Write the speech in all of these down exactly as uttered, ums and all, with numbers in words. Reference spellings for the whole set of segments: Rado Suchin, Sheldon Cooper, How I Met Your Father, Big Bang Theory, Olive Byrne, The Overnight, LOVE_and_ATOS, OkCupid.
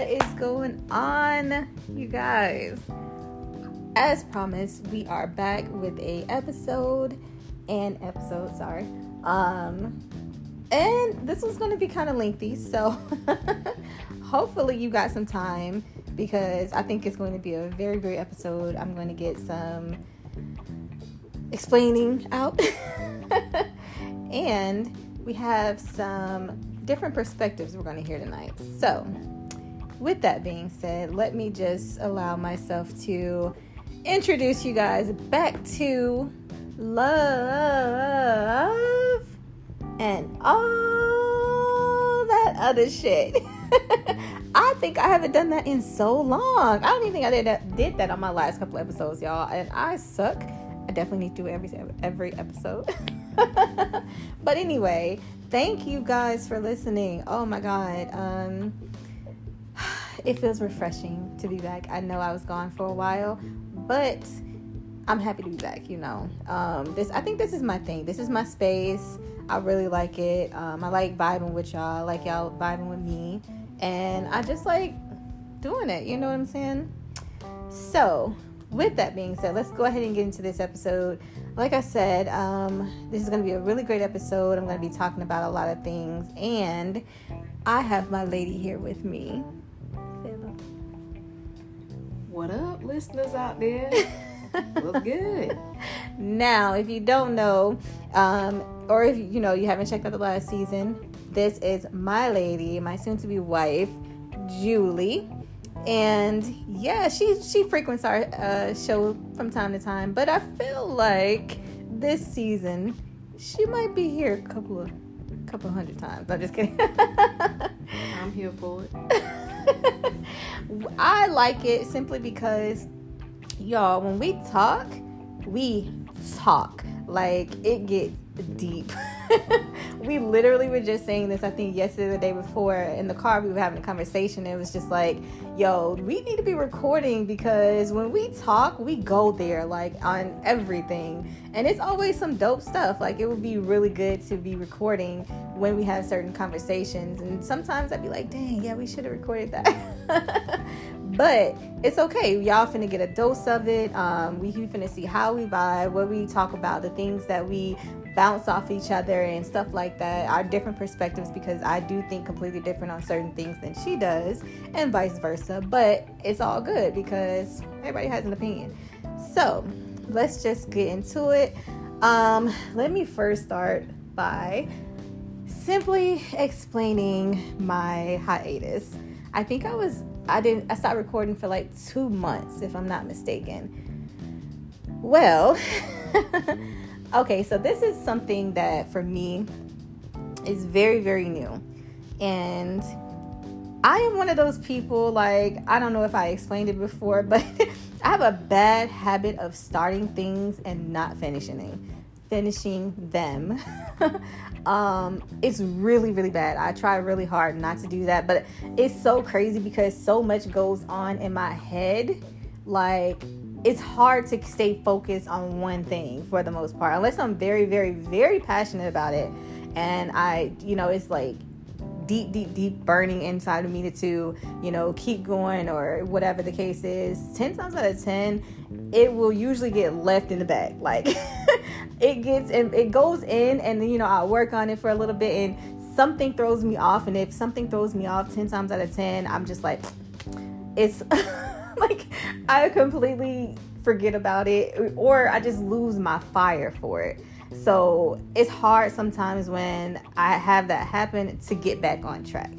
what is going on, you guys? As promised, we are back with a episode and episode sorry um and this was going to be kind of lengthy, so hopefully you got some time, because I think it's going to be a very very episode. I'm going to get some explaining out and we have some different perspectives we're going to hear tonight. So with that being said, let me just allow myself to introduce you guys back to love and all that other shit. I think I haven't done that in so long. I don't even think I did that, did that on my last couple episodes, y'all, and I suck. I definitely need to do every every episode. But anyway, thank you guys for listening. Oh my God. Um, it feels refreshing to be back. I know I was gone for a while, but I'm happy to be back, you know. Um, this I think this is my thing. This is my space. I really like it. Um, I like vibing with y'all. I like y'all vibing with me. And I just like doing it. You know what I'm saying? So with that being said, let's go ahead and get into this episode. Like I said, um, this is going to be a really great episode. I'm going to be talking about a lot of things. And I have my lady here with me. What up, listeners out there? What's good? Now, if you don't know, um, or if you know you haven't checked out the last season, this is my lady, my soon-to-be wife, Julie. And yeah, she she frequents our uh, show from time to time, but I feel like this season she might be here a couple of couple hundred times. I'm just kidding. I'm here for it. I like it simply because, y'all, when we talk, we talk like it gets deep. We literally were just saying this, I think yesterday or the day before, in the car. We were having a conversation. It was just like, yo, we need to be recording, because when we talk, we go there, like, on everything. And it's always some dope stuff. Like, it would be really good to be recording when we have certain conversations. And sometimes I'd be like, dang, yeah, we should have recorded that. But it's okay. Y'all finna get a dose of it. Um, we finna see how we vibe, what we talk about, the things that we bounce off each other and stuff like that, our different perspectives, because I do think completely different on certain things than she does, and vice versa. But it's all good because everybody has an opinion. So let's just get into it. Um, let me first start by simply explaining my hiatus. I think I was I didn't I stopped recording for like two months, if I'm not mistaken. Well, okay, so this is something that for me is very, very new. And I am one of those people, like, I don't know if I explained it before, but I have a bad habit of starting things and not finishing finishing them. um, it's really, really bad. I try really hard not to do that, but it's so crazy because so much goes on in my head. Like, it's hard to stay focused on one thing for the most part, unless I'm very, very, very passionate about it. And I, you know, it's like deep, deep, deep burning inside of me to, to, you know, keep going or whatever the case is. ten times out of ten, it will usually get left in the bag. Like, it gets, and it goes in, and then, you know, I'll work on it for a little bit and something throws me off. And if something throws me off ten times out of ten, I'm just like, it's... like, I completely forget about it, or I just lose my fire for it. So it's hard sometimes when I have that happen to get back on track.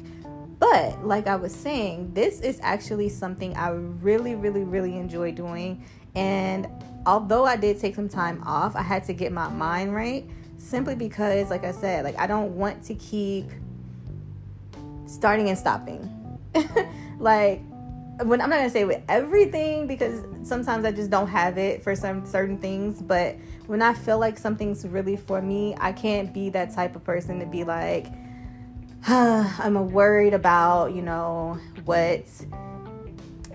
But like I was saying, this is actually something I really, really, really enjoy doing. And although I did take some time off, I had to get my mind right, simply because, like I said, like, I don't want to keep starting and stopping. Like, when I'm not gonna say with everything, because sometimes I just don't have it for some certain things, but when I feel like something's really for me, I can't be that type of person to be like, ah, I'm worried about, you know, what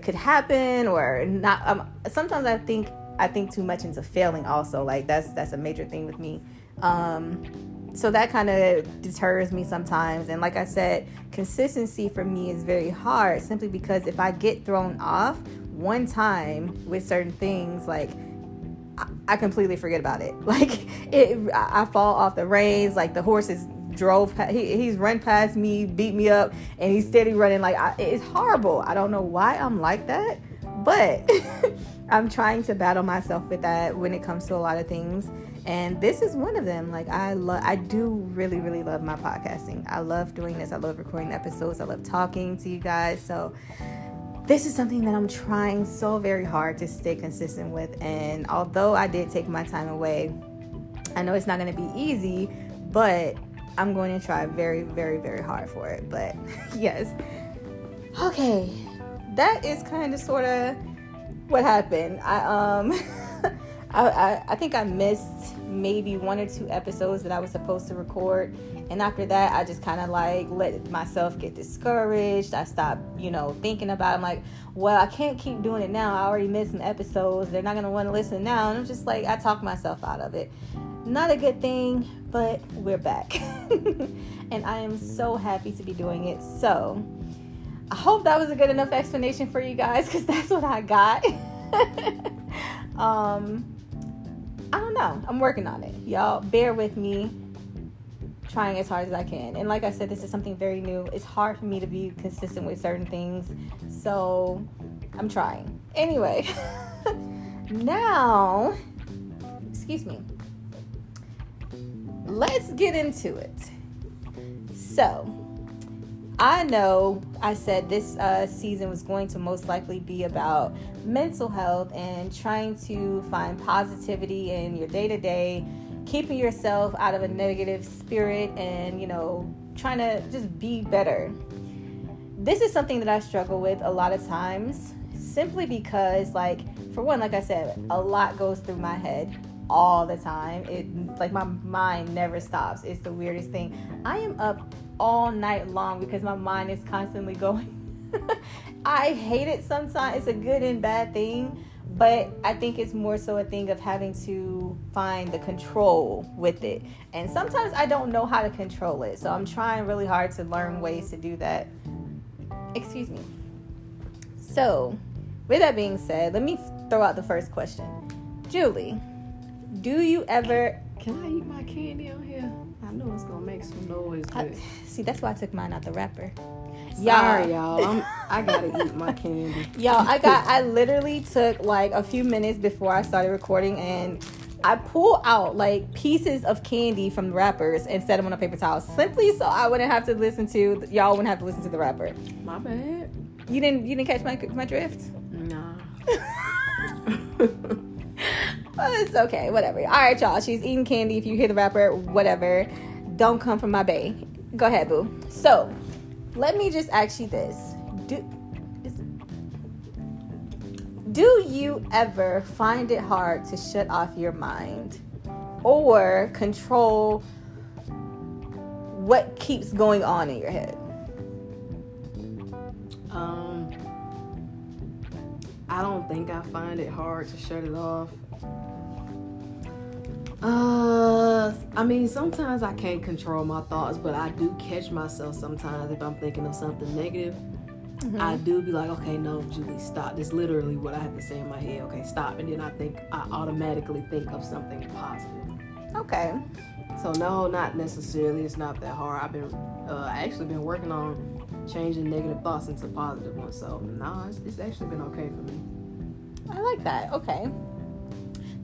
could happen or not. Um, sometimes I think I think too much into failing also. Like, that's that's a major thing with me. Um, So that kind of deters me sometimes. And like I said, consistency for me is very hard, simply because if I get thrown off one time with certain things, like I completely forget about it. Like it, I fall off the reins. Like the horse is drove, he, he's run past me, beat me up, and he's steady running. Like I, it's horrible. I don't know why I'm like that, but I'm trying to battle myself with that when it comes to a lot of things. And this is one of them. Like I love, I do really, really love my podcasting. I love doing this. I love recording episodes. I love talking to you guys. So this is something that I'm trying so very hard to stay consistent with. And although I did take my time away, I know it's not going to be easy, but I'm going to try very, very, very hard for it. But yes. Okay. That is kind of sort of what happened. I, um, I, I, I think I missed maybe one or two episodes that I was supposed to record. And after that, I just kind of like let myself get discouraged. I stopped, you know, thinking about it. I'm like, well, I can't keep doing it now. I already missed some episodes. They're not going to want to listen now. And I'm just like, I talked myself out of it. Not a good thing, but we're back. And I am so happy to be doing it. So I hope that was a good enough explanation for you guys, because that's what I got. um, I don't know. I'm working on it. Y'all bear with me. Trying as hard as I can. And like I said, this is something very new. It's hard for me to be consistent with certain things. So I'm trying. Anyway, now, excuse me. Let's get into it. So I know I said this uh, season was going to most likely be about mental health and trying to find positivity in your day-to-day, keeping yourself out of a negative spirit, and, you know, trying to just be better. This is something that I struggle with a lot of times, simply because, like, for one, like I said, a lot goes through my head all the time. It, like, my mind never stops. It's the weirdest thing. I am up all night long because my mind is constantly going. I hate it sometimes. It's a good and bad thing. But I think it's more so a thing of having to find the control with it. And sometimes I don't know how to control it. So I'm trying really hard to learn ways to do that. Excuse me. So with that being said, let me throw out the first question. Julie, do you ever... Can I eat my candy on here? I know it's going to make some noise. But... I, see, that's why I took mine out the wrapper. Sorry, y'all. I'm, I gotta eat my candy. Y'all, I got. I literally took like a few minutes before I started recording, and I pulled out like pieces of candy from the wrappers and set them on a paper towel, simply so I wouldn't have to listen to y'all. Wouldn't have to listen to the wrapper. My bad. You didn't. You didn't catch my my drift. Nah. Well, it's okay. Whatever. All right, y'all. She's eating candy. If you hear the wrapper, whatever. Don't come from my bae. Go ahead, boo. So. Let me just ask you this. Do, do you ever find it hard to shut off your mind or control what keeps going on in your head? Um, I don't think I find it hard to shut it off. Uh, I mean, sometimes I can't control my thoughts, but I do catch myself sometimes if I'm thinking of something negative. Mm-hmm. I do be like, okay, no, Julie, stop. This is literally what I have to say in my head. Okay, stop. And then I think, I automatically think of something positive. Okay. So no, not necessarily. It's not that hard. I've been, uh, I actually been working on changing negative thoughts into positive ones. So no, it's, it's actually been okay for me. I like that. Okay.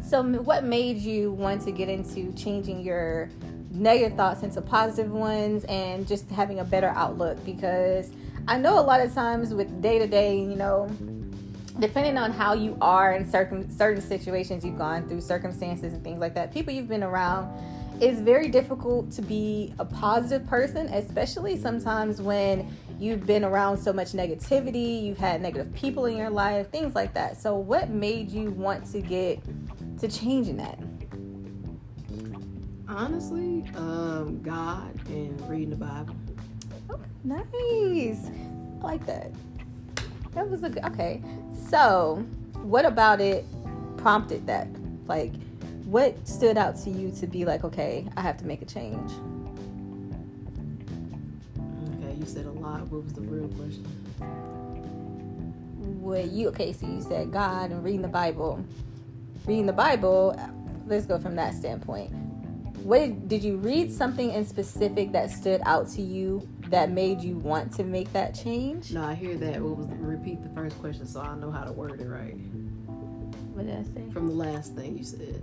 So what made you want to get into changing your negative thoughts into positive ones and just having a better outlook? Because I know a lot of times with day-to-day, you know, depending on how you are in certain, certain situations you've gone through, circumstances and things like that, people you've been around, it's very difficult to be a positive person, especially sometimes when you've been around so much negativity, you've had negative people in your life, things like that. So what made you want to get... to changing that? Honestly, um, God and reading the Bible. Oh, nice. I like that. That was a good, okay. So, what about it prompted that? Like, what stood out to you to be like, okay, I have to make a change? Okay, you said a lot. What was the real question? What you, okay, so you said God and reading the Bible. Reading the Bible, let's go from that standpoint. What did you read something in specific that stood out to you that made you want to make that change? No, I hear that. What was the, repeat the first question so I know how to word it right. What did I say? From the last thing you said.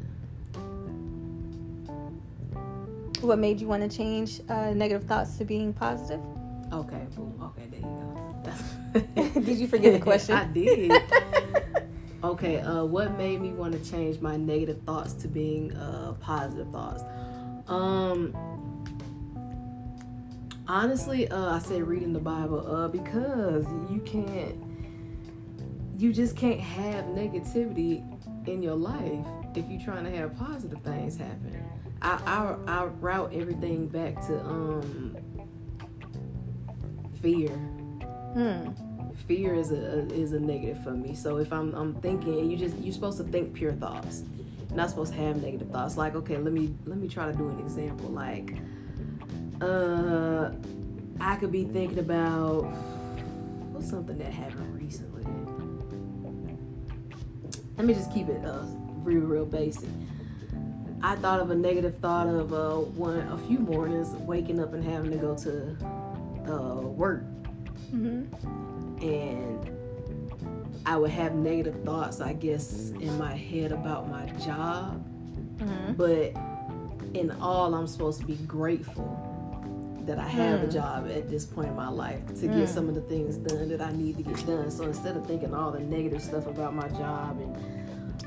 What made you want to change uh, negative thoughts to being positive? Okay, boom. Okay, there you go. Did you forget the question? I did. Okay, uh, what made me want to change my negative thoughts to being uh, positive thoughts? Um, honestly, uh, I say reading the Bible uh, because you can't, you just can't have negativity in your life if you're trying to have positive things happen. I, I, I route everything back to um, fear. Hmm. Fear is a is a negative for me. So if I'm I'm thinking, you just you're supposed to think pure thoughts. You're not supposed to have negative thoughts. Like, okay, let me let me try to do an example. Like, uh, I could be thinking about what's something that happened recently. Let me just keep it uh real real basic. I thought of a negative thought of uh, one a few mornings waking up and having to go to uh, work, mm-hmm. and I would have negative thoughts, I guess, in my head about my job. Mm-hmm. But in all, I'm supposed to be grateful that I have mm. a job at this point in my life to mm. get some of the things done that I need to get done. So instead of thinking all the negative stuff about my job and,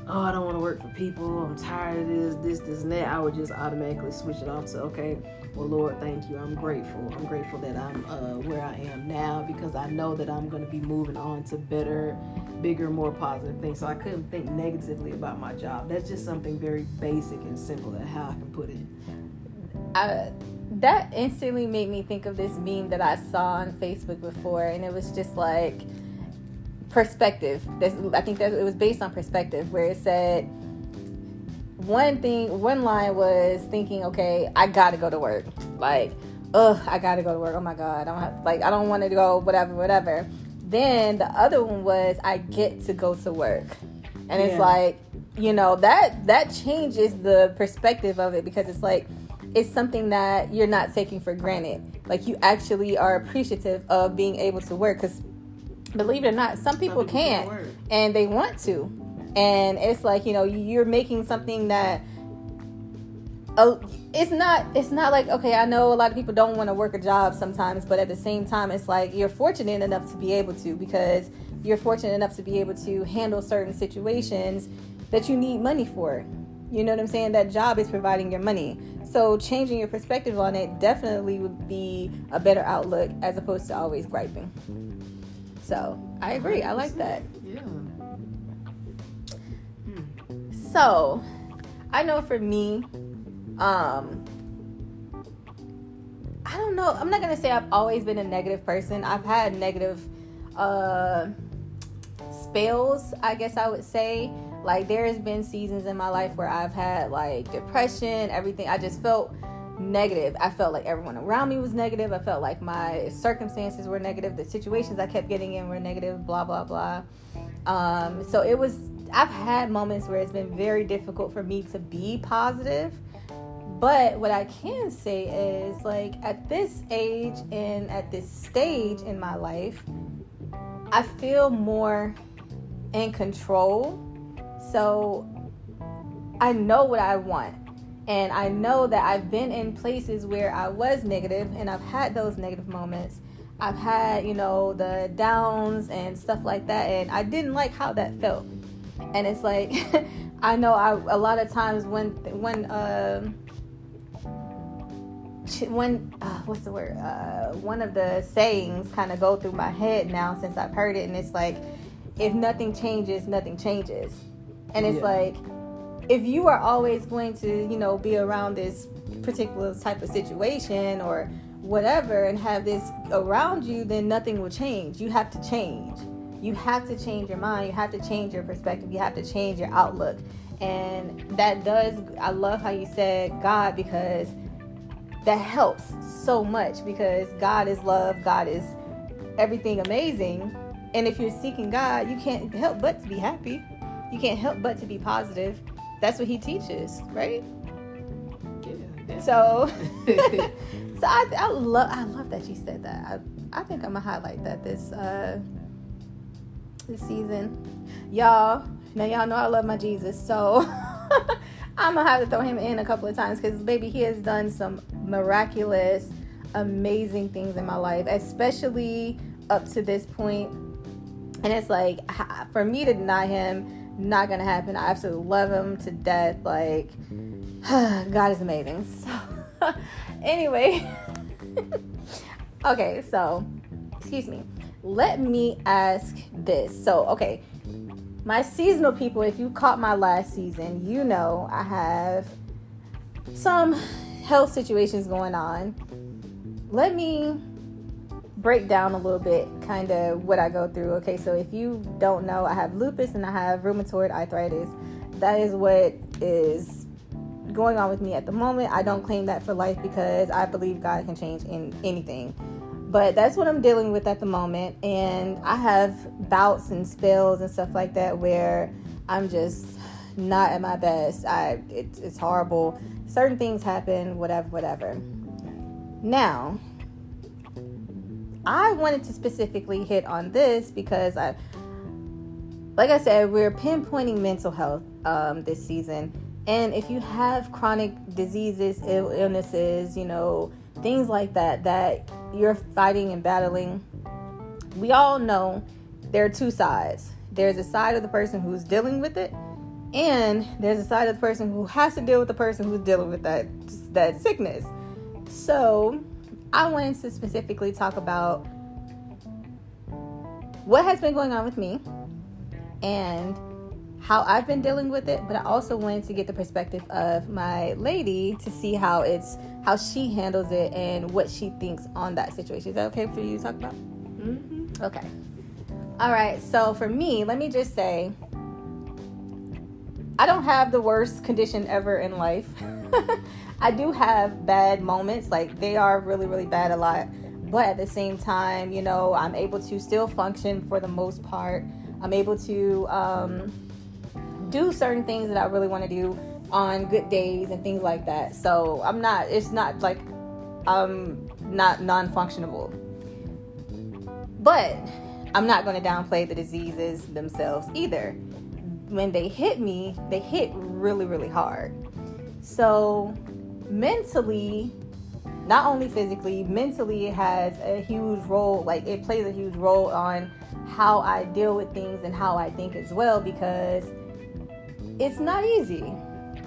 oh, I don't want to work for people, I'm tired of this, this, this, and that, I would just automatically switch it off to, okay, well, Lord, thank you. I'm grateful. I'm grateful that I'm uh, where I am now because I know that I'm going to be moving on to better, bigger, more positive things. So I couldn't think negatively about my job. That's just something very basic and simple that how I can put it. I, that instantly made me think of this meme that I saw on Facebook before, and it was just like, perspective. That's, I think that it was based on perspective, where it said one thing, one line was thinking, okay, I gotta go to work. Like, ugh, I gotta go to work. Oh my God, I don't have, like, I don't want to go, whatever, whatever. Then the other one was, I get to go to work. And yeah. It's like, you know, that that changes the perspective of it, because it's like, it's something that you're not taking for granted. Like, you actually are appreciative of being able to work, because believe it or not, some people, some people can't, can and they want to. And it's like, you know, you're making something that uh, it's not it's not like, okay, I know a lot of people don't want to work a job sometimes, but at the same time, it's like you're fortunate enough to be able to, because you're fortunate enough to be able to handle certain situations that you need money for. You know what I'm saying? That job is providing your money. So changing your perspective on it definitely would be a better outlook as opposed to always griping. So, I agree. I like that. Yeah. Mm. So, I know for me, um, I don't know. I'm not going to say I've always been a negative person. I've had negative uh, spells, I guess I would say. Like, there has been seasons in my life where I've had, like, depression, everything. I just felt negative. I felt like everyone around me was negative. I felt like my circumstances were negative. The situations I kept getting in were negative, blah, blah, blah. Um, so it was, I've had moments where it's been very difficult for me to be positive. But what I can say is, like, at this age and at this stage in my life, I feel more in control. So I know what I want. And I know that I've been in places where I was negative, and I've had those negative moments. I've had, you know, the downs and stuff like that, and I didn't like how that felt. And it's like, I know I, a lot of times when, when, um, when, uh, what's the word? Uh, one of the sayings kind of go through my head now since I've heard it, and it's like, if nothing changes, nothing changes. And it's yeah. like, if you are always going to, you know, be around this particular type of situation or whatever and have this around you, then nothing will change. You have to change. you have to change your mind. You have to change your perspective. You have to change your outlook. And that does, I love how you said God, because that helps so much, because God is love. God is everything amazing. And if you're seeking God, you can't help but to be happy. You can't help but to be positive. That's what he teaches, right? Yeah, so, so I, I love, I love that you said that. I, I think I'm gonna highlight that this, uh, this season, y'all. Now y'all know I love my Jesus, so I'm gonna have to throw him in a couple of times, because baby, he has done some miraculous, amazing things in my life, especially up to this point. And it's like, for me to deny him, not gonna happen. I absolutely love him to death. Like, God is amazing. So anyway, okay, so excuse me, let me ask this. So okay, my seasonal people, if you caught my last season, you know I have some health situations going on. Let me break down a little bit kind of what I go through. Okay, so if you don't know, I have lupus and I have rheumatoid arthritis. That is what is going on with me at the moment. I don't claim that for life, because I believe God can change in anything. But that's what I'm dealing with at the moment. And I have bouts and spells and stuff like that where I'm just not at my best. I it, it's horrible. Certain things happen, whatever, whatever. Now, I wanted to specifically hit on this because, I, like I said, we're pinpointing mental health um, this season. And if you have chronic diseases, Ill- illnesses, you know, things like that, that you're fighting and battling, we all know there are two sides. There's a side of the person who's dealing with it, and there's a side of the person who has to deal with the person who's dealing with that, that sickness. So I wanted to specifically talk about what has been going on with me and how I've been dealing with it, but I also wanted to get the perspective of my lady to see how it's how she handles it and what she thinks on that situation. Is that okay for you to talk about? Mm-hmm. Okay. All right. So for me, let me just say, I don't have the worst condition ever in life. I do have bad moments, like they are really, really bad a lot, but at the same time, you know, I'm able to still function for the most part. I'm able to um, do certain things that I really want to do on good days and things like that. So I'm not, it's not like I'm not non-functionable, but I'm not going to downplay the diseases themselves either. When they hit me, they hit really, really hard. So mentally, not only physically, mentally it has a huge role, like it plays a huge role on how I deal with things and how I think as well, because it's not easy.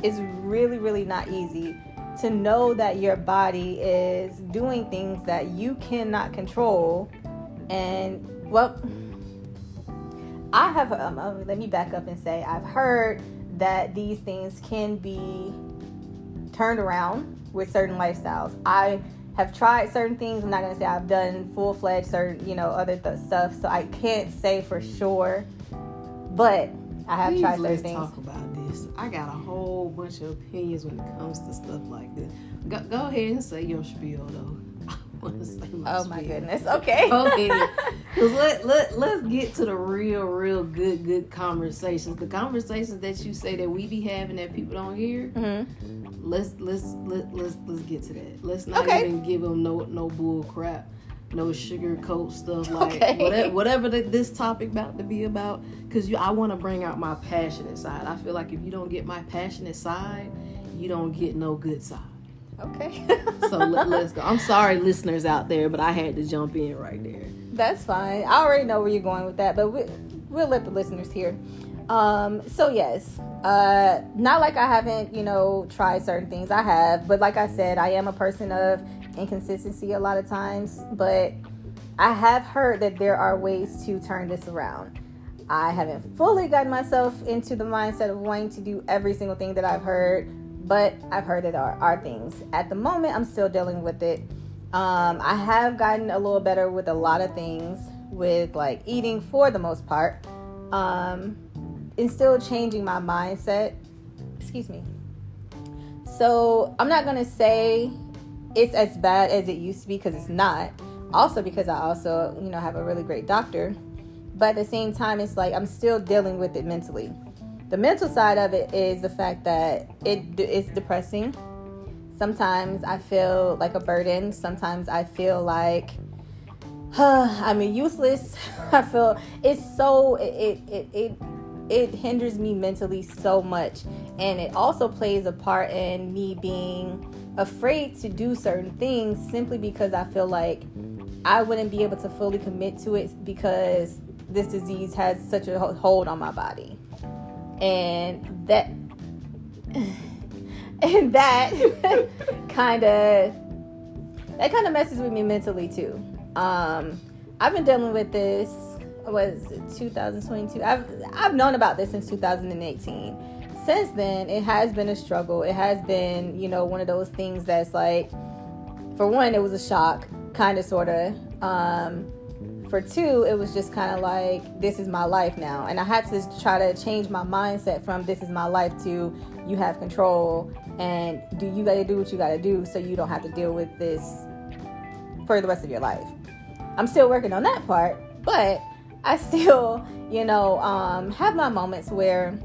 It's really, really not easy to know that your body is doing things that you cannot control. And well, I have, um, um, let me back up and say, I've heard that these things can be turned around with certain lifestyles. I have tried certain things. I'm not going to say I've done full-fledged certain, you know, other th- stuff. So I can't say for sure, but I have Please tried certain things. Let's talk about this. I got a whole bunch of opinions when it comes to stuff like this. Go, go ahead and say your spiel, though. I want to say my Oh, spiel. My goodness. Okay. Okay. Because let, let, let's get to the real, real good, good conversations. The conversations that you say that we be having that people don't hear. Mm-hmm. Let's let's let, let's let's get to that. Let's not okay. even give them no no bull crap, no sugar coat stuff like okay. whatever, whatever the, this topic about to be about. Because I want to bring out my passionate side. I feel like if you don't get my passionate side, you don't get no good side. Okay. So let, let's go. I'm sorry, listeners out there, but I had to jump in right there. That's fine. I already know where you're going with that, but we, we'll let the listeners hear. Um, so yes, uh, not like I haven't, you know, tried certain things. I have, but like I said, I am a person of inconsistency a lot of times, but I have heard that there are ways to turn this around. I haven't fully gotten myself into the mindset of wanting to do every single thing that I've heard, but I've heard that there are, are things. At the moment, I'm still dealing with it. Um, I have gotten a little better with a lot of things, with like eating for the most part, um, and still changing my mindset. Excuse me. So I'm not going to say it's as bad as it used to be, because it's not. Also because I also, you know, have a really great doctor. But at the same time, it's like I'm still dealing with it mentally. The mental side of it is the fact that it is depressing. Sometimes I feel like a burden. Sometimes I feel like huh, I'm useless. I feel it's so it it it it hinders me mentally so much, and it also plays a part in me being afraid to do certain things simply because I feel like I wouldn't be able to fully commit to it because this disease has such a hold on my body. And that and that kind of that kind of messes with me mentally too. Um, I've been dealing with this. What is it, two thousand twenty-two? I've I've known about this since two thousand eighteen. Since then, it has been a struggle. It has been, you know, one of those things that's like, for one, it was a shock, kind of, sort of. Um, for two, it was just kind of like, this is my life now. And I had to try to change my mindset from this is my life to you have control and do you got to do what you got to do so you don't have to deal with this for the rest of your life. I'm still working on that part, but I still, you know, um, have my moments where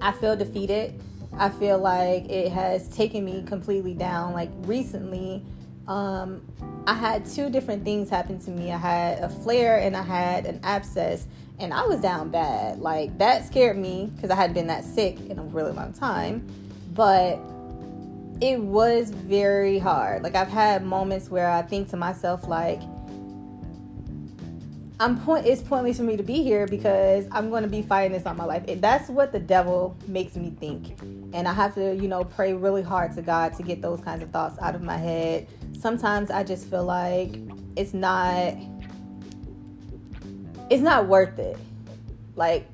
I feel defeated. I feel like it has taken me completely down. Like recently, um, I had two different things happen to me. I had a flare and I had an abscess, and I was down bad. Like that scared me because I hadn't been that sick in a really long time, but it was very hard. Like I've had moments where I think to myself, like, I'm point. It's pointless for me to be here because I'm going to be fighting this all my life. It, that's what the devil makes me think, and I have to, you know, pray really hard to God to get those kinds of thoughts out of my head. Sometimes I just feel like it's not, it's not worth it. Like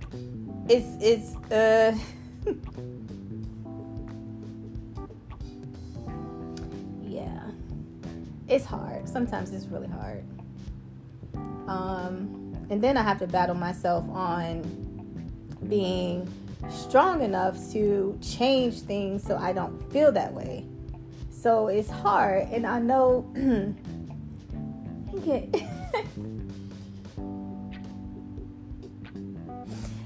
it's it's. Uh, yeah, it's hard. Sometimes it's really hard. Um, and then I have to battle myself on being strong enough to change things so I don't feel that way. So it's hard, and I know okay.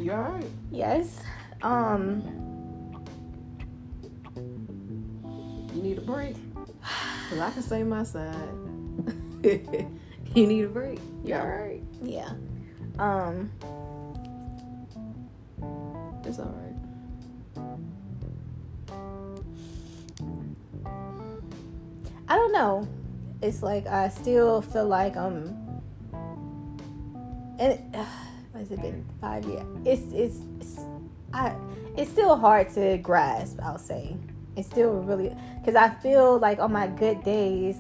You all right? Yes. Um You need a break? Well, I can say my side. You need a break. You all right? Yeah. Um. It's all right. I don't know. It's like I still feel like I'm. And uh, has it been five years? It's, it's it's I. It's still hard to grasp, I'll say. It's still really, because I feel like on my good days,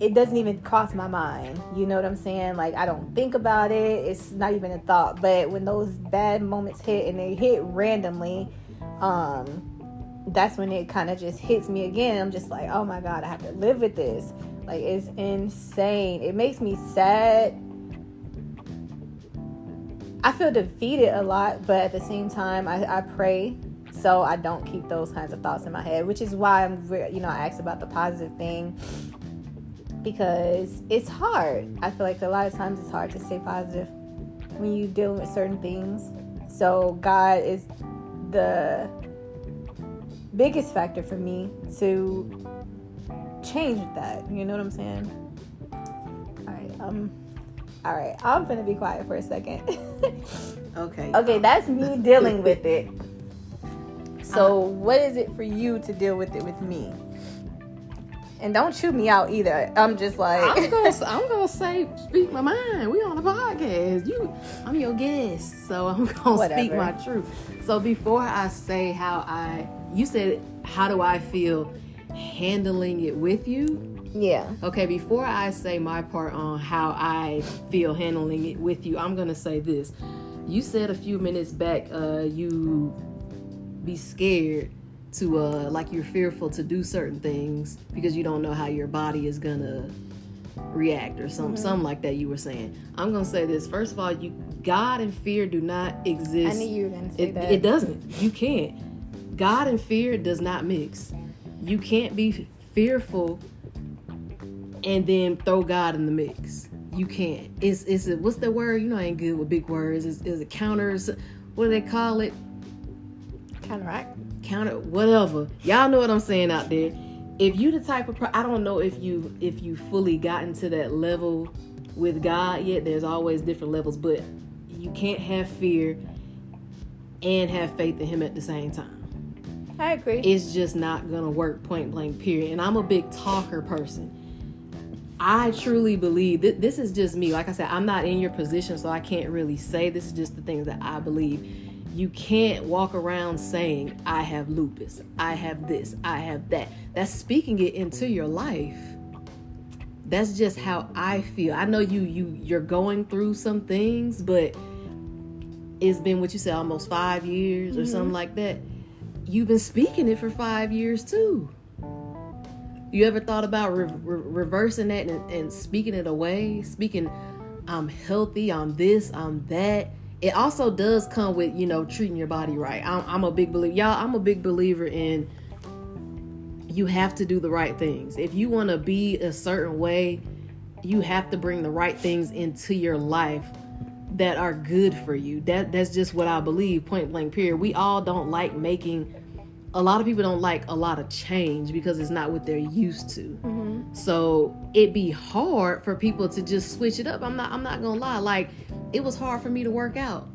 it doesn't even cross my mind. You know what I'm saying? Like, I don't think about it. It's not even a thought. But when those bad moments hit, and they hit randomly, um, that's when it kind of just hits me again. I'm just like, oh my God, I have to live with this. Like, it's insane. It makes me sad. I feel defeated a lot, but at the same time, I, I pray so I don't keep those kinds of thoughts in my head, which is why I'm, re- you know, I asked about the positive thing. Because it's hard. I feel like a lot of times it's hard to stay positive when you deal with certain things. So God is the biggest factor for me to change that. You know what I'm saying? All right. Um. All right. I'm gonna be quiet for a second. Okay. Okay. That's me dealing with it. So what is it for you to deal with it with me? And don't shoot me out either. I'm just like I'm gonna I'm gonna say speak my mind. We on a podcast. You, I'm your guest, so I'm gonna Whatever. Speak my truth. So before I say how I, you said how do I feel handling it with you? Yeah. Okay. Before I say my part on how I feel handling it with you, I'm gonna say this. You said a few minutes back, uh, you be scared. To uh like you're fearful to do certain things because you don't know how your body is gonna react or something, mm-hmm. something like that you were saying. I'm going to say this. First of all, you God and fear do not exist. I knew you were going to say it, that. It doesn't. You can't. God and fear does not mix. You can't be fearful and then throw God in the mix. You can't. It's, it's a, what's the word? You know I ain't good with big words. It's, it's a counter, what do they call it? Counteract. Counter, whatever. Y'all know what I'm saying out there. If you the type of pro- I don't know if you if you fully gotten to that level with God yet. There's always different levels, but you can't have fear and have faith in Him at the same time. I agree. It's just not gonna work, point blank, period. And I'm a big talker person. I truly believe th- this is just me. Like I said, I'm not in your position, so I can't really say. This is just the things that I believe. You can't walk around saying, I have lupus, I have this, I have that. That's speaking it into your life. That's just how I feel. I know you, you, you're going through some things, but it's been, what you said, almost five years or mm-hmm. something like that. You've been speaking it for five years too. You ever thought about re- re- reversing that and, and speaking it away? Speaking, I'm healthy, I'm this, I'm that. It also does come with, you know, treating your body right. I'm, I'm a big believer. Y'all, I'm a big believer in you have to do the right things. If you want to be a certain way, you have to bring the right things into your life that are good for you. That That's just what I believe, point blank, period. We all don't like making, a lot of people don't like a lot of change because it's not what they're used to. Mm-hmm. So it'd be hard for people to just switch it up. I'm not, I'm not going to lie. Like, it was hard for me to work out,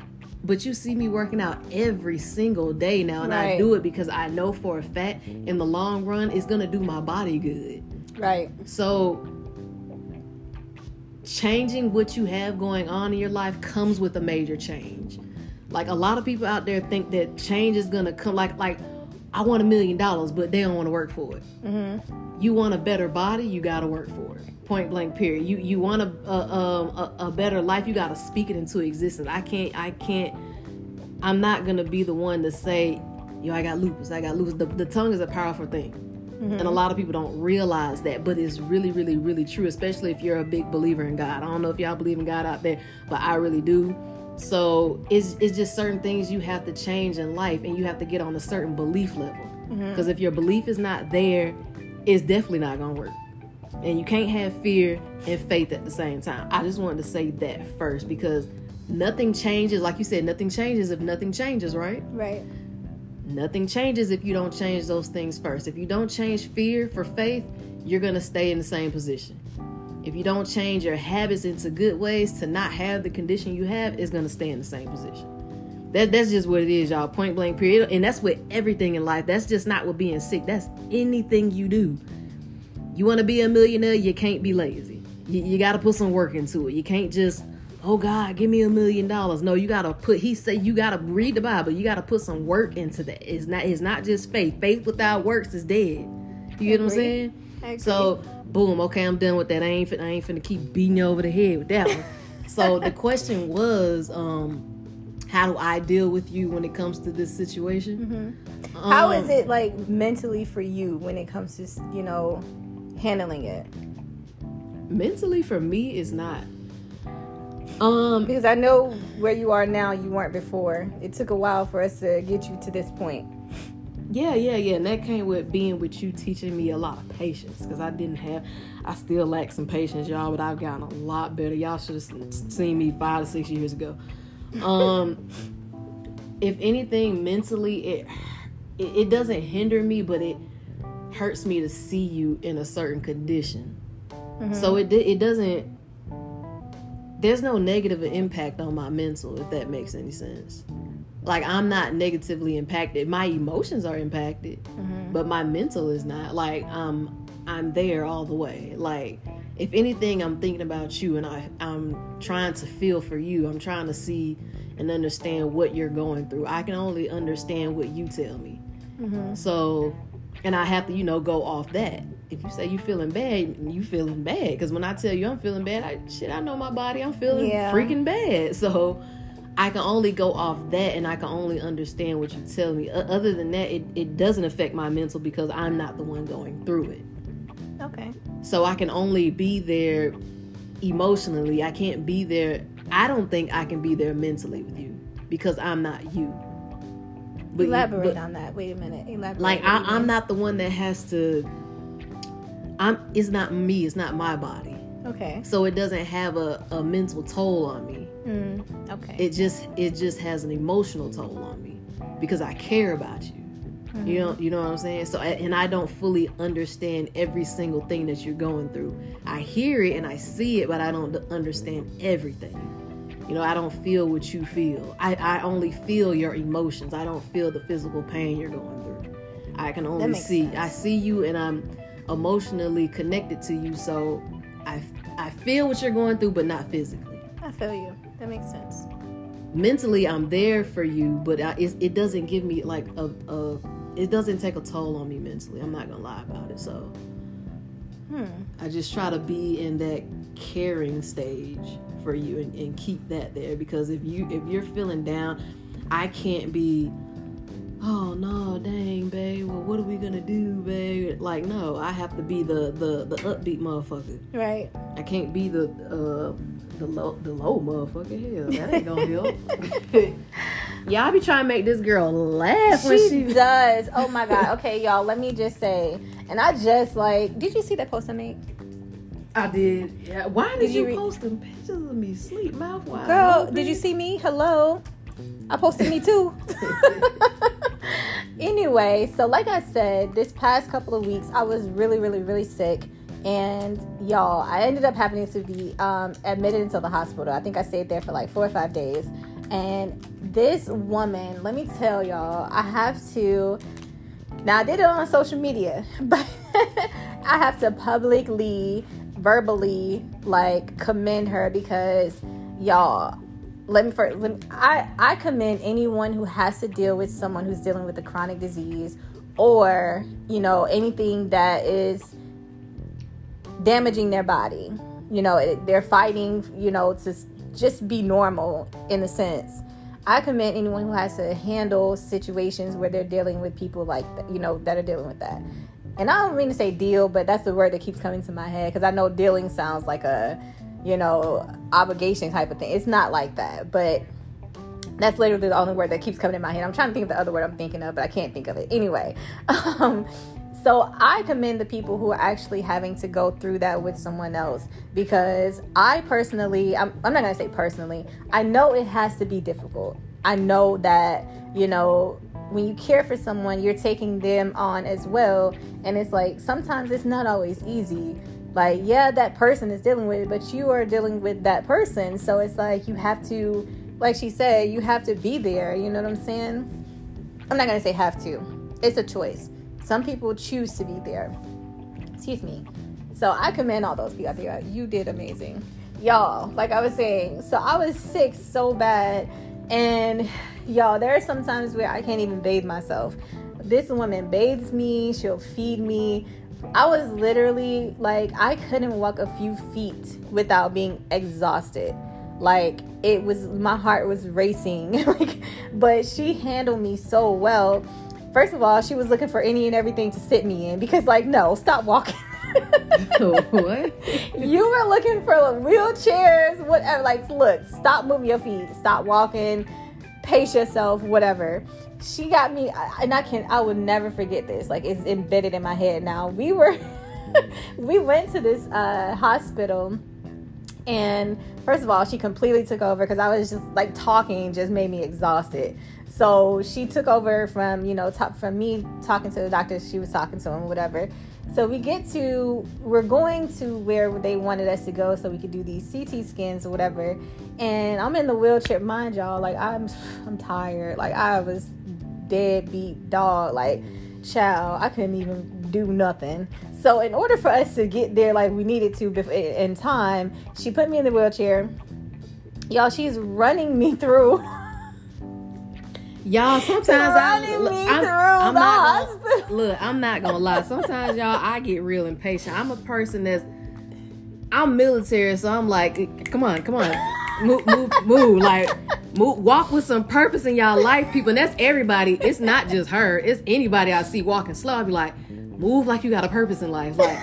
but you see me working out every single day now, and right. I do it because I know for a fact in the long run it's gonna do my body good. Right. So changing what you have going on in your life comes with a major change. Like, a lot of people out there think that change is gonna come. Like, like I want a million dollars, but they don't want to work for it. Mm-hmm. You want a better body, you gotta work for it. Point blank, period. You you want a a, a, a better life, you got to speak it into existence. I can't, I can't, I'm not going to be the one to say, yo, I got lupus, I got lupus. The, the tongue is a powerful thing. Mm-hmm. And a lot of people don't realize that, but it's really, really, really true, especially if you're a big believer in God. I don't know if y'all believe in God out there, but I really do. So it's, it's just certain things you have to change in life, and you have to get on a certain belief level. Because mm-hmm. if your belief is not there, it's definitely not going to work. And you can't have fear and faith at the same time. I just wanted to say that first, because nothing changes. Like you said, nothing changes if nothing changes, right? Right. Nothing changes if you don't change those things first. If you don't change fear for faith, you're going to stay in the same position. If you don't change your habits into good ways to not have the condition you have, it's going to stay in the same position. That, that's just what it is, y'all. Point blank, period. And that's with everything in life. That's just not with being sick. That's anything you do. You want to be a millionaire, you can't be lazy. You, you got to put some work into it. You can't just, oh God, give me a million dollars. No, you got to put, he said, you got to read the Bible. You got to put some work into that. It's not, it's not just faith. Faith without works is dead. You get what I'm saying? So, boom, okay, I'm done with that. I ain't fin- I ain't finna keep beating you over the head with that one. So the question was, um, how do I deal with you when it comes to this situation? Mm-hmm. Um, how is it like mentally for you when it comes to, you know, handling it? Mentally for me is not um because I know where you are now, you weren't before. It took a while for us to get you to this point. Yeah yeah yeah And that came with being with you, teaching me a lot of patience, because I didn't have I still lack some patience, y'all, but I've gotten a lot better. Y'all should have seen me five to six years ago. Um if anything, mentally it, it it doesn't hinder me, but it hurts me to see you in a certain condition. Mm-hmm. So it it doesn't, there's no negative impact on my mental, if that makes any sense. Like, I'm not negatively impacted. My emotions are impacted, mm-hmm. but my mental is not. Like, um, I'm there all the way. Like, if anything, I'm thinking about you, and I, I'm trying to feel for you. I'm trying to see and understand what you're going through. I can only understand what you tell me. Mm-hmm. So... and I have to, you know, go off that. If you say you feeling bad, you feeling bad. Because when I tell you I'm feeling bad, I, shit, I know my body. I'm feeling yeah. freaking bad. So I can only go off that, and I can only understand what you tell me. O- other than that, it, it doesn't affect my mental because I'm not the one going through it. Okay. So I can only be there emotionally. I can't be there. I don't think I can be there mentally with you because I'm not you. But Elaborate you, but, on that. Wait a minute. Elaborate. Like I, I'm not the one that has to. I'm. It's not me. It's not my body. Okay. So it doesn't have a, a mental toll on me. Mm, okay. It just it just has an emotional toll on me because I care about you. Mm-hmm. You know you know what I'm saying? So and I don't fully understand every single thing that you're going through. I hear it and I see it, but I don't understand everything. You know, I don't feel what you feel. I, I only feel your emotions. I don't feel the physical pain you're going through. I can only see. Sense. I see you and I'm emotionally connected to you, so I, I feel what you're going through, but not physically. I feel you. That makes sense. Mentally, I'm there for you, but I, it, it doesn't give me like a, a, it doesn't take a toll on me mentally. I'm not gonna lie about it. So, hmm. I just try to be in that caring stage for you and, and keep that there, because if you if you're feeling down, I can't be. Oh no, dang, babe. Well, what are we gonna do, babe? Like, no, I have to be the the, the upbeat motherfucker. Right. I can't be the uh, the low the low motherfucker. Hell, that ain't gonna help. Y'all be trying to make this girl laugh she when she does. Oh my god. Okay, y'all. Let me just say, and I just like, did you see that post I made? I did. Yeah. Why did, did you, you re- post them pictures of me sleep mouth wide? Girl, open? Did you see me? Hello. I posted me too. Anyway, so like I said, this past couple of weeks, I was really, really, really sick. And y'all, I ended up having to be um, admitted into the hospital. I think I stayed there for like four or five days. And this woman, let me tell y'all, I have to... Now, I did it on social media, but I have to publicly, verbally, like, commend her because, y'all... Let me first. Let me, I I commend anyone who has to deal with someone who's dealing with a chronic disease, or you know anything that is damaging their body. You know it, they're fighting. You know to just be normal in a sense. I commend anyone who has to handle situations where they're dealing with people like that, you know that are dealing with that. And I don't mean to say deal, but that's the word that keeps coming to my head because I know dealing sounds like a you know, obligation type of thing. It's not like that, but that's literally the only word that keeps coming in my head. I'm trying to think of the other word I'm thinking of, but I can't think of it. Anyway, um, so I commend the people who are actually having to go through that with someone else, because I personally, I'm, I'm not going to say personally, I know it has to be difficult. I know that, you know, when you care for someone, you're taking them on as well. And it's like, sometimes it's not always easy. Like, yeah, that person is dealing with it, but you are dealing with that person. So it's like you have to, like she said, you have to be there. You know what I'm saying? I'm not going to say have to. It's a choice. Some people choose to be there. Excuse me. So I commend all those people out there. You did amazing. Y'all, like I was saying, so I was sick so bad. And y'all, there are some times where I can't even bathe myself. This woman bathes me. She'll feed me. I was literally like, I couldn't walk a few feet without being exhausted. Like, it was, my heart was racing. Like, but she handled me so well. First of all, she was looking for any and everything to sit me in because, like, no, stop walking. What? You were looking for like, wheelchairs, whatever. Like, look, stop moving your feet, stop walking, pace yourself, whatever. She got me, and I can, I would never forget this. Like, it's embedded in my head now. We were, we went to this uh, hospital, and first of all, she completely took over because I was just like talking, just made me exhausted. So she took over from, you know, top from me talking to the doctor. She was talking to him, whatever. So we get to, we're going to where they wanted us to go so we could do these C T scans or whatever. And I'm in the wheelchair, mind y'all. Like, I'm, I'm tired. Like, I was. Deadbeat dog, like, child, I couldn't even do nothing. So in order for us to get there like we needed to in time, she put me in the wheelchair. Y'all, she's running me through. Y'all, sometimes I, look, I'm, I'm not gonna, look, I'm not gonna lie. Sometimes y'all, I get real impatient. I'm a person that's, I'm military, so I'm like, come on, come on, move, move, move, like. Move, walk with some purpose in y'all life, people. And that's everybody. It's not just her. It's anybody I see walking slow. I'll be like, move like you got a purpose in life. Like,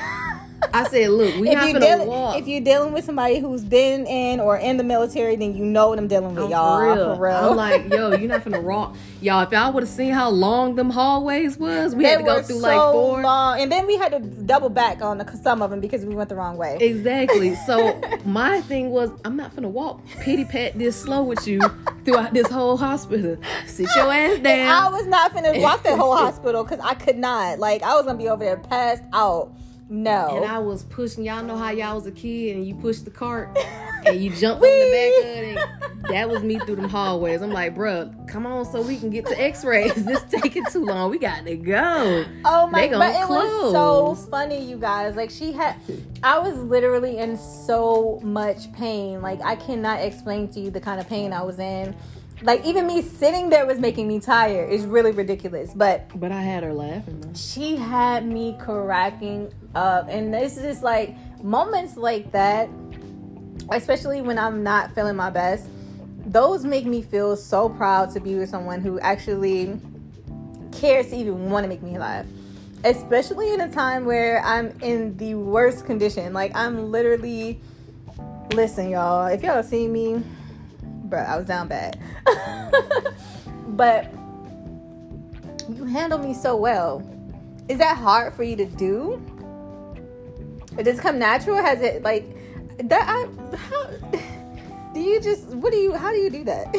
I said, look, we're not going to walk. If you're dealing with somebody who's been in or in the military, then you know what I'm dealing with, I'm y'all. For real. I'm, for real. I'm like, yo, you're not going to walk. Y'all, if y'all would have seen how long them hallways was, we they had to go through so like four. Long. And then we had to double back on the, some of them because we went the wrong way. Exactly. So my thing was, I'm not going to walk pity-pat this slow with you throughout this whole hospital. Sit your ass down. And I was not going to walk that whole hospital because I could not. Like, I was going to be over there passed out. No. And I was pushing. Y'all know how y'all was a kid and you push the cart and you jump on the back of it. That was me through them hallways. I'm like, bruh, come on so we can get to x-rays. This taking too long. We got to go. Oh, my God. But it close. Was so funny, you guys. Like, she had... I was literally in so much pain. Like, I cannot explain to you the kind of pain I was in. Like, even me sitting there was making me tired. It's really ridiculous. But but I had her laughing. Though. She had me cracking up. And it's just, like, moments like that, especially when I'm not feeling my best, those make me feel so proud to be with someone who actually cares to even want to make me laugh. Especially in a time where I'm in the worst condition. Like, I'm literally... Listen, y'all. If y'all see me... Bruh, I was down bad. But you handled me so well. Is that hard for you to do? It does come natural? Has it like that? I, how do you just what do you how do you do that?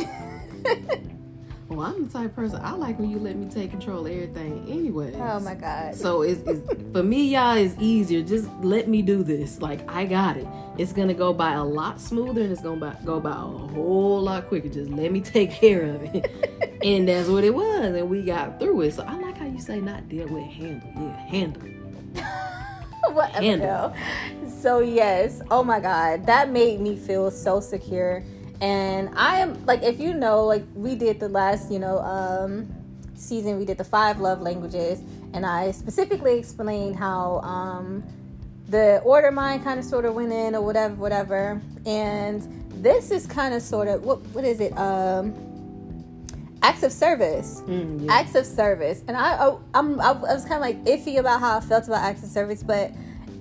Well, I'm the type of person, I like when you let me take control of everything anyway. Oh my God. So it's, it's for me, y'all, it's easier. Just let me do this. Like, I got it. It's going to go by a lot smoother and it's going to go by a whole lot quicker. Just let me take care of it. And that's what it was. And we got through it. So I like how you say not deal with, handle. Yeah, handle. Whatever. Handle. So yes. Oh my God. That made me feel so secure. And I am, like, if you know, like, we did the last, you know, um, season, we did the five love languages. And I specifically explained how um, the order mind kind of sort of went in or whatever, whatever. And this is kind of sort of, what what is it? Um, acts of service. Mm, yeah. Acts of service. And I, I, I'm, I was kind of, like, iffy about how I felt about acts of service. But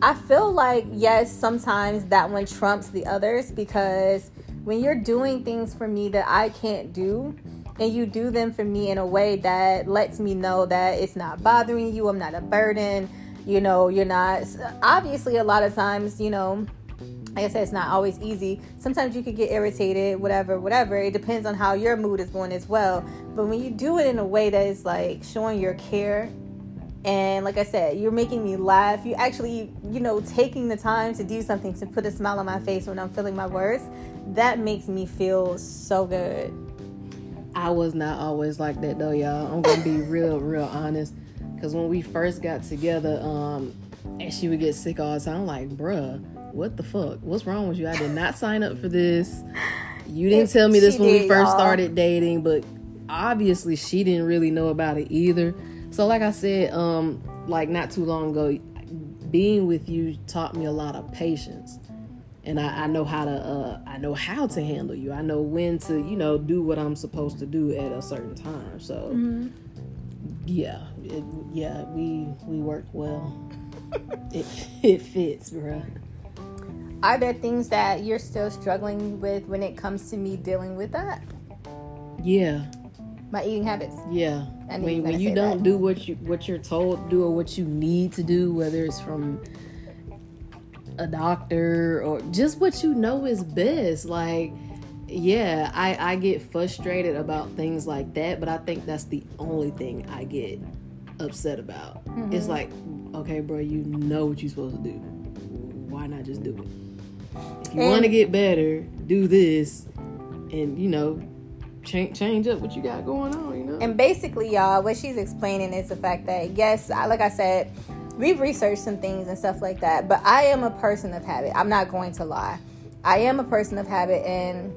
I feel like, yes, sometimes that one trumps the others because... When you're doing things for me that I can't do, and you do them for me in a way that lets me know that it's not bothering you, I'm not a burden, you know, you're not... Obviously, a lot of times, you know, like I said, it's not always easy. Sometimes you could get irritated, whatever, whatever. It depends on how your mood is going as well. But when you do it in a way that is, like, showing your care, and like I said, you're making me laugh. You actually, you know, taking the time to do something to put a smile on my face when I'm feeling my worst. That makes me feel so good. I was not always like that though, y'all. I'm gonna be real, real honest. Cause when we first got together, um, and she would get sick all the time. I'm like, bruh, what the fuck? What's wrong with you? I did not sign up for this. You didn't tell me this when we first started dating, but obviously she didn't really know about it either. So like I said, um, like not too long ago, being with you taught me a lot of patience. And I, I know how to, uh, I know how to handle you. I know when to, you know, do what I'm supposed to do at a certain time. So, mm-hmm. yeah, it, yeah, we we worked well. it it fits, bruh. Are there things that you're still struggling with when it comes to me dealing with that? Yeah. My eating habits. Yeah. I mean, when, when you don't that. do what you what you're told to do or what you need to do, whether it's from a doctor or just what you know is best. Like, yeah, I, I get frustrated about things like that, but I think that's the only thing I get upset about. Mm-hmm. It's like, okay, bro, you know what you're supposed to do. Why not just do it? If you want to get better, do this and, you know, change change up what you got going on, you know? And basically, y'all, what she's explaining is the fact that, yes, I, like I said, we've researched some things and stuff like that, but I am a person of habit. I'm not going to lie. I am a person of habit, and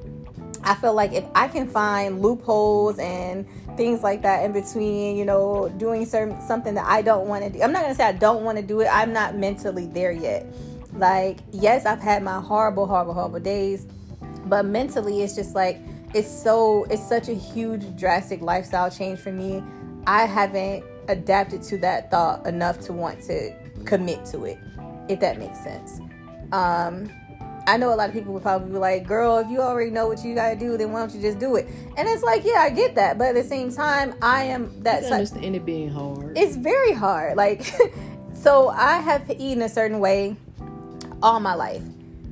I feel like if I can find loopholes and things like that in between, you know, doing certain something that I don't want to do. I'm not going to say I don't want to do it. I'm not mentally there yet. Like, yes, I've had my horrible, horrible, horrible days, but mentally it's just like, it's so, it's such a huge, drastic lifestyle change for me. I haven't adapted to that thought enough to want to commit to it. if that makes sense. Um, I know a lot of people would probably be like, girl, if you already know what you gotta do, then why don't you just do it? And it's like, yeah, I get that. But at the same time, I am that. You can understand it being hard. It's very hard. Like, so I have eaten a certain way all my life.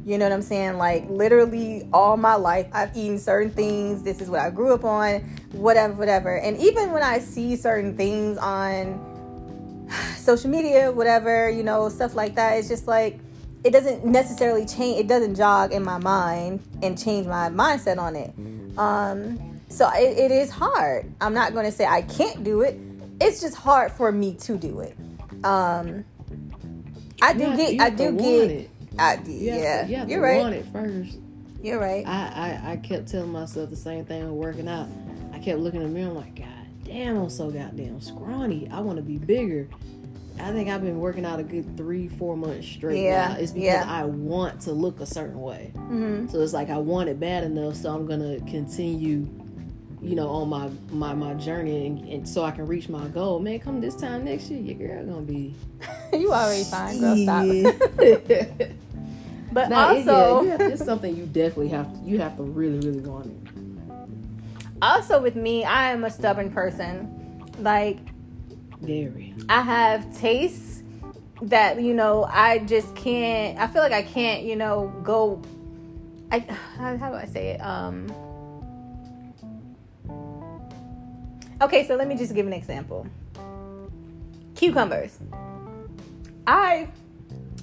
You know what I'm saying? Like, literally all my life, I've eaten certain things. This is what I grew up on, whatever, whatever. And even when I see certain things on social media, whatever, you know, stuff like that, it's just like, it doesn't necessarily change. It doesn't jog in my mind and change my mindset on it. Um, so it, it is hard. I'm not going to say I can't do it. It's just hard for me to do it. Um, I do yeah, get, I do get, it. I, yeah, yeah, yeah, you're right. Want it first. You're right. I, I, I kept telling myself the same thing on working out. I kept looking in the mirror. I'm like, God damn, I'm so goddamn scrawny. I want to be bigger. I think I've been working out a good three, four months straight yeah, now. It's because yeah. I want to look a certain way. Mm-hmm. So it's like I want it bad enough, so I'm gonna continue, you know, on my my, my journey, and, and so I can reach my goal. Man, come this time next year, your girl gonna be. You already fine, girl. Stop. But now, also, it, yeah, you have, it's something you definitely have. To, you have to really, really want it. Also, with me, I am a stubborn person. Like. Dairy. I have tastes that, you know, I just can't, I feel like I can't, you know, go, I, how do I say it? Um, okay, so let me just give an example. Cucumbers. I,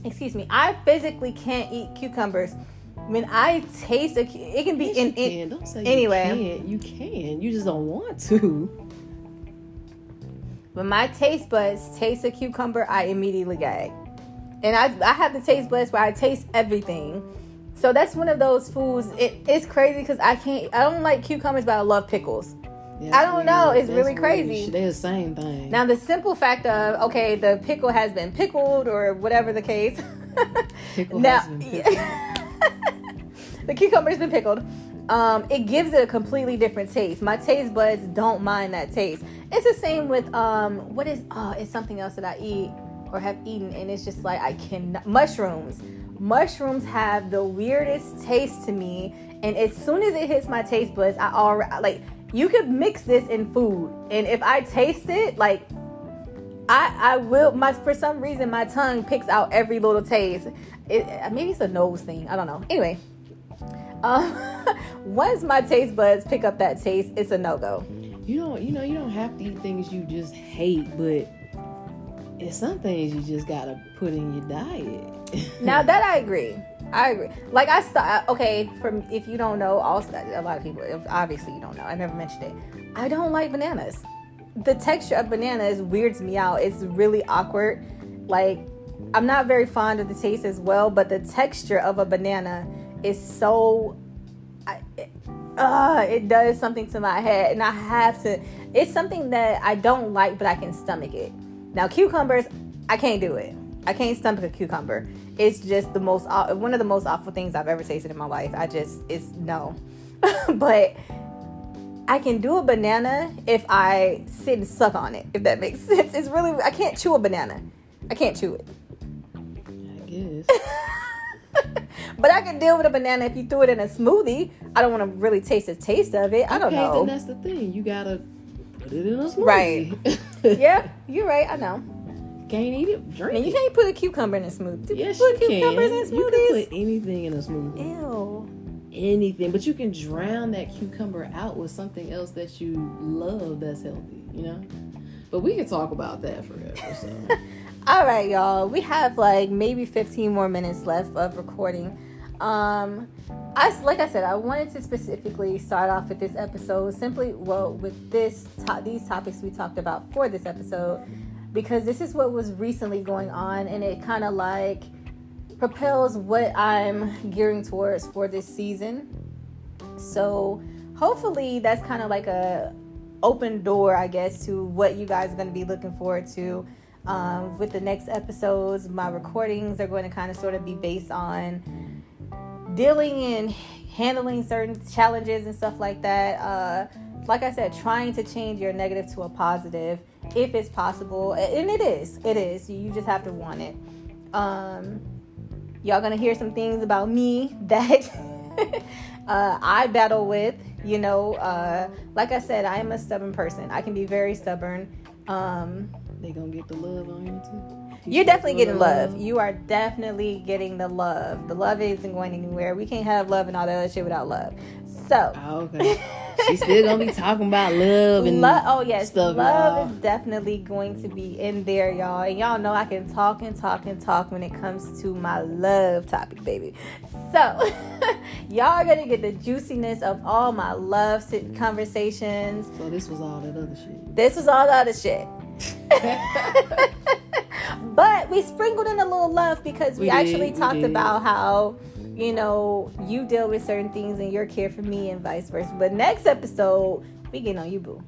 excuse me, I physically can't eat cucumbers. When I taste a, it can be, yes, in, in can. Don't say anyway. You can. you can, you just don't want to. When my taste buds taste a cucumber, I immediately gag. And I I have the taste buds where I taste everything. So that's one of those foods. It, it's crazy because I can't, I don't like cucumbers, but I love pickles. Yeah, I don't know. It's really crazy. They're the same thing. Now, the simple fact of, okay, the pickle has been pickled or whatever the case. Pickle now, has been pickled. The cucumber's been pickled. Um, it gives it a completely different taste. My taste buds don't mind that taste. It's the same with, um, what is, oh, it's something else that I eat or have eaten, and it's just like, I cannot, mushrooms. Mushrooms have the weirdest taste to me, and as soon as it hits my taste buds, I already, like, you could mix this in food, and if I taste it, like, I, I will, my, for some reason, my tongue picks out every little taste. It, maybe it's a nose thing, I don't know. Anyway, um, once my taste buds pick up that taste, it's a no-go. You don't, you know, you don't have to eat things you just hate, but it's some things you just gotta put in your diet. Now that I agree, I agree. Like I start, okay. From if you don't know, also a lot of people, obviously you don't know. I never mentioned it. I don't like bananas. The texture of bananas weirds me out. It's really awkward. Like I'm not very fond of the taste as well, but the texture of a banana is so. I, it, Uh, it does something to my head, and I have to, it's something that I don't like, but I can stomach it. Now cucumbers, I can't do it. I can't stomach a cucumber. It's just the most, one of the most awful things I've ever tasted in my life. I just, it's no. But I can do a banana if I sit and suck on it, if that makes sense. It's really, I can't chew a banana. I can't chew it. I guess. But I can deal with a banana if you threw it in a smoothie. I don't want to really taste the taste of it. I don't okay, know. Then that's the thing. You gotta put it in a smoothie. Right. Yeah, you're right. I know. Can't eat it. Drink. And you can't put a cucumber in a smoothie. Yes, you can. Put cucumbers in smoothies. You can put anything in a smoothie. Ew. Anything, but you can drown that cucumber out with something else that you love that's healthy. You know. But we can talk about that forever. So. All right, y'all. We have like maybe fifteen more minutes left of recording. Um, I like I said, I wanted to specifically start off with this episode simply, well, with this to- these topics we talked about for this episode, because this is what was recently going on, and it kind of like propels what I'm gearing towards for this season. So hopefully that's kind of like a open door, I guess, to what you guys are going to be looking forward to. Um, with the next episodes, my recordings are going to kind of sort of be based on dealing and handling certain challenges and stuff like that. Uh, like I said, trying to change your negative to a positive if it's possible. And it is. It is. You just have to want it. Um, y'all gonna hear some things about me that uh, I battle with. You know, uh, like I said, I am a stubborn person. I can be very stubborn. Um, they gonna get the love on you too. You You're definitely getting love. love. You are definitely getting the love. The love isn't going anywhere. We can't have love and all that other shit without love. So oh, okay. She's still gonna be talking about love and Lo- oh yes, stuff, love y'all. Is definitely going to be in there, y'all. And y'all know I can talk and talk and talk when it comes to my love topic, baby. So y'all are gonna get the juiciness of all my love conversations. So this was all that other shit. This was all the other shit. But we sprinkled in a little love because we, we actually did, talked we about how, you know, you deal with certain things and your care for me and vice versa. But next episode, we getting on you, boo.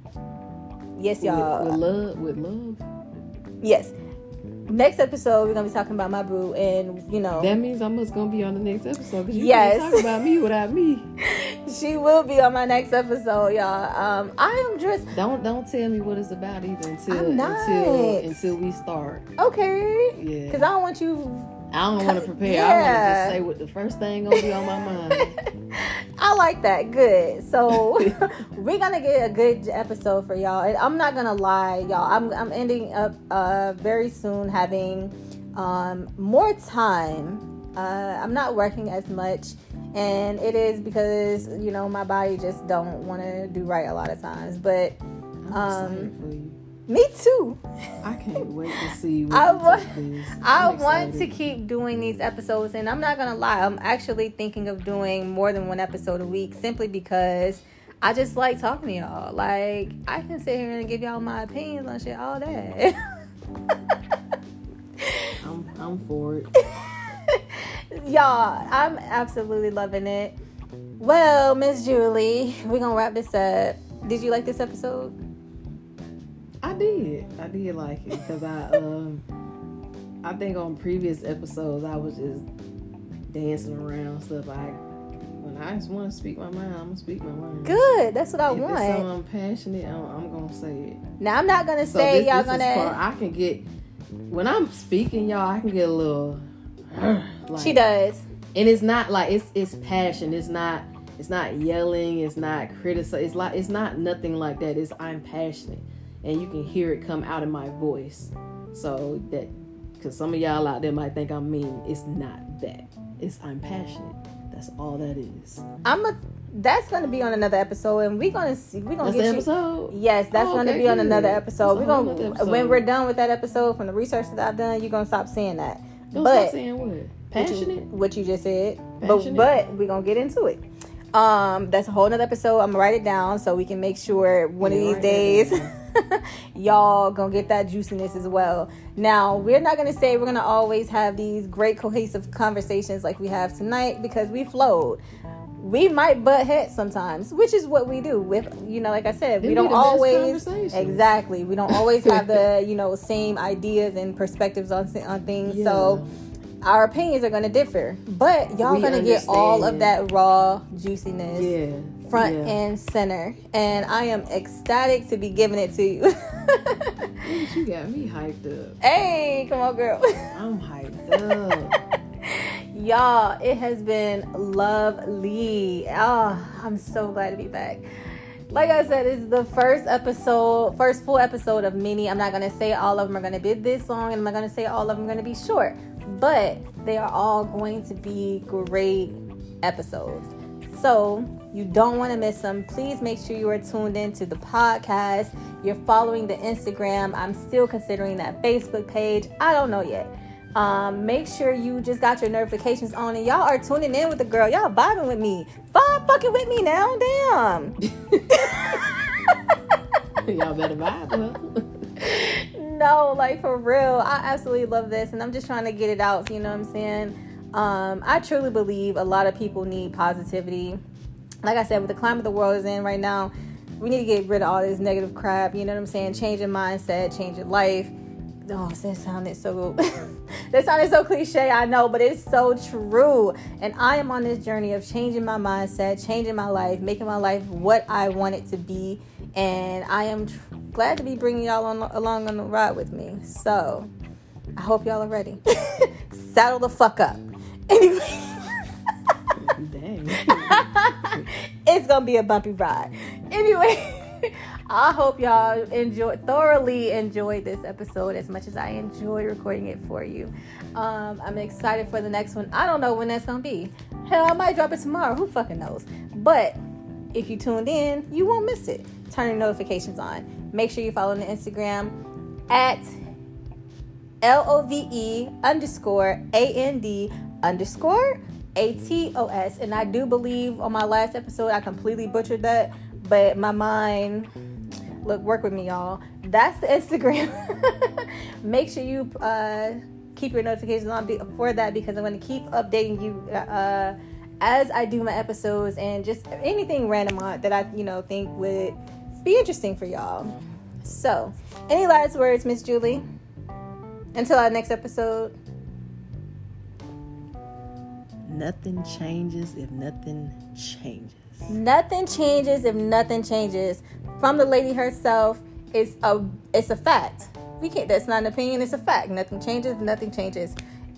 Yes, y'all. With, with love, with love. Yes. Next episode, we're gonna be talking about my boo, and you know that means I'm just gonna be on the next episode because you yes. can't talk about me without me. She will be on my next episode, y'all. Um, I'm just don't don't tell me what it's about either until until until we start. Okay. Yeah. Because I don't want you. I don't want to prepare. Yeah. I want to just say what the first thing gonna be on my mind. I like that. Good. So we're gonna get a good episode for y'all. And I'm not gonna lie, y'all. I'm I'm ending up uh, very soon having um, more time. Uh, I'm not working as much, and it is because you know my body just don't want to do right a lot of times. But um, I'm excited for you. Me too. I can't wait to see. What I want. I want to keep doing these episodes, and I'm not gonna lie. I'm actually thinking of doing more than one episode a week, simply because I just like talking to y'all. Like I can sit here and give y'all my opinions on shit, all that. I'm, I'm for it, y'all. I'm absolutely loving it. Well, Miss Julie, we're gonna wrap this up. Did you like this episode? I did. I did like it because I, um, I think on previous episodes I was just dancing around stuff. I, when I just want to speak my mind, I'm gonna speak my mind. Good. That's what I if want. If it's something I'm passionate, I'm, I'm gonna say it. Now I'm not gonna so say this, y'all this gonna. Part, I can get when I'm speaking, y'all. I can get a little. Like, she does. And it's not like it's it's passion. It's not it's not yelling. It's not criticism. It's like it's not nothing like that. It's I'm passionate. And you can hear it come out of my voice. So that, because some of y'all out there might think I'm mean. It's not that. It's I'm passionate. That's all that is. I'm a. That's gonna be on another episode, and we're gonna see. We're gonna that's get the episode? You. Yes, that's oh, okay, gonna be on another episode. We're gonna episode. When we're done with that episode from the research that I've done, you're gonna stop saying that. Don't but, stop saying what? Passionate. What you just said. Passionate. But but we're gonna get into it. Um, that's a whole nother episode. I'm gonna write it down so we can make sure one You're of these right days y'all gonna get that juiciness as well. Now, we're not gonna say we're gonna always have these great cohesive conversations like we have tonight because we flowed. We might butt heads sometimes, which is what we do with, you know, like I said, It'd we don't always, exactly. We don't always have the, you know, same ideas and perspectives on, on things. Yeah. So our opinions are going to differ, but y'all we gonna understand. Get all of that raw juiciness yeah. front yeah. and center, and I am ecstatic to be giving it to you. You got me hyped up. Hey, come on, girl. I'm hyped up. Y'all, it has been lovely. Oh, I'm so glad to be back. Like I said, it's the first episode, first full episode of many. I'm not going to say all of them are going to be this long, and I'm not going to say all of them are going to be short. But they are all going to be great episodes. So you don't want to miss them. Please make sure you are tuned in to the podcast. You're following the Instagram. I'm still considering that Facebook page. I don't know yet. Um, make sure you just got your notifications on and y'all are tuning in with the girl. Y'all vibing with me. Vibe fucking with me now. Damn. Y'all better vibe, huh? No, like for real, I absolutely love this, and I'm just trying to get it out, you know what I'm saying? Um, I truly believe a lot of people need positivity. Like I said, with the climate the world is in right now, we need to get rid of all this negative crap, you know what I'm saying? Change your mindset, change your life. Oh, that sounded so that sounded so cliche, I know, but it's so true. And I am on this journey of changing my mindset, changing my life, making my life what I want it to be, and I am tr- glad to be bringing y'all on, along on the ride with me. So I hope y'all are ready. Saddle the fuck up. Anyway. Dang. It's gonna be a bumpy ride. Anyway, I hope y'all enjoyed, thoroughly enjoyed this episode as much as I enjoy recording it for you. Um, I'm excited for the next one. I don't know when that's gonna be. Hell, I might drop it tomorrow. Who fucking knows? But if you tuned in, you won't miss it. Turn your notifications on. Make sure you follow on Instagram at L O V E underscore A N D underscore A T O S. And I do believe on my last episode I completely butchered that, but my mind, look, work with me, y'all. That's the Instagram. Make sure you uh keep your notifications on for that, because I'm going to keep updating you uh as I do my episodes, and just anything random that I you know think would be interesting for y'all. So any last words, Miss Julie, until our next episode? Nothing changes if nothing changes. Nothing changes if nothing changes. From the lady herself, it's a it's a fact. We can't. That's not an opinion. It's a fact. Nothing changes if nothing changes.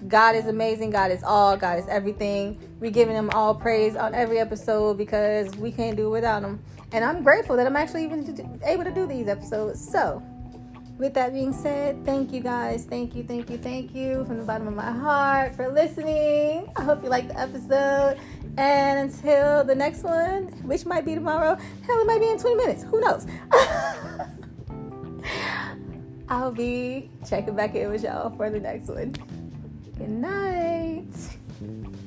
God is amazing. God is all. God is everything. We're giving him all praise on every episode because we can't do it without him. And I'm grateful that I'm actually even able to do these episodes. So, with that being said, thank you guys. Thank you, thank you, thank you from the bottom of my heart for listening. I hope you liked the episode. And until the next one, which might be tomorrow. Hell, it might be in twenty minutes. Who knows? I'll be checking back in with y'all for the next one. Good night.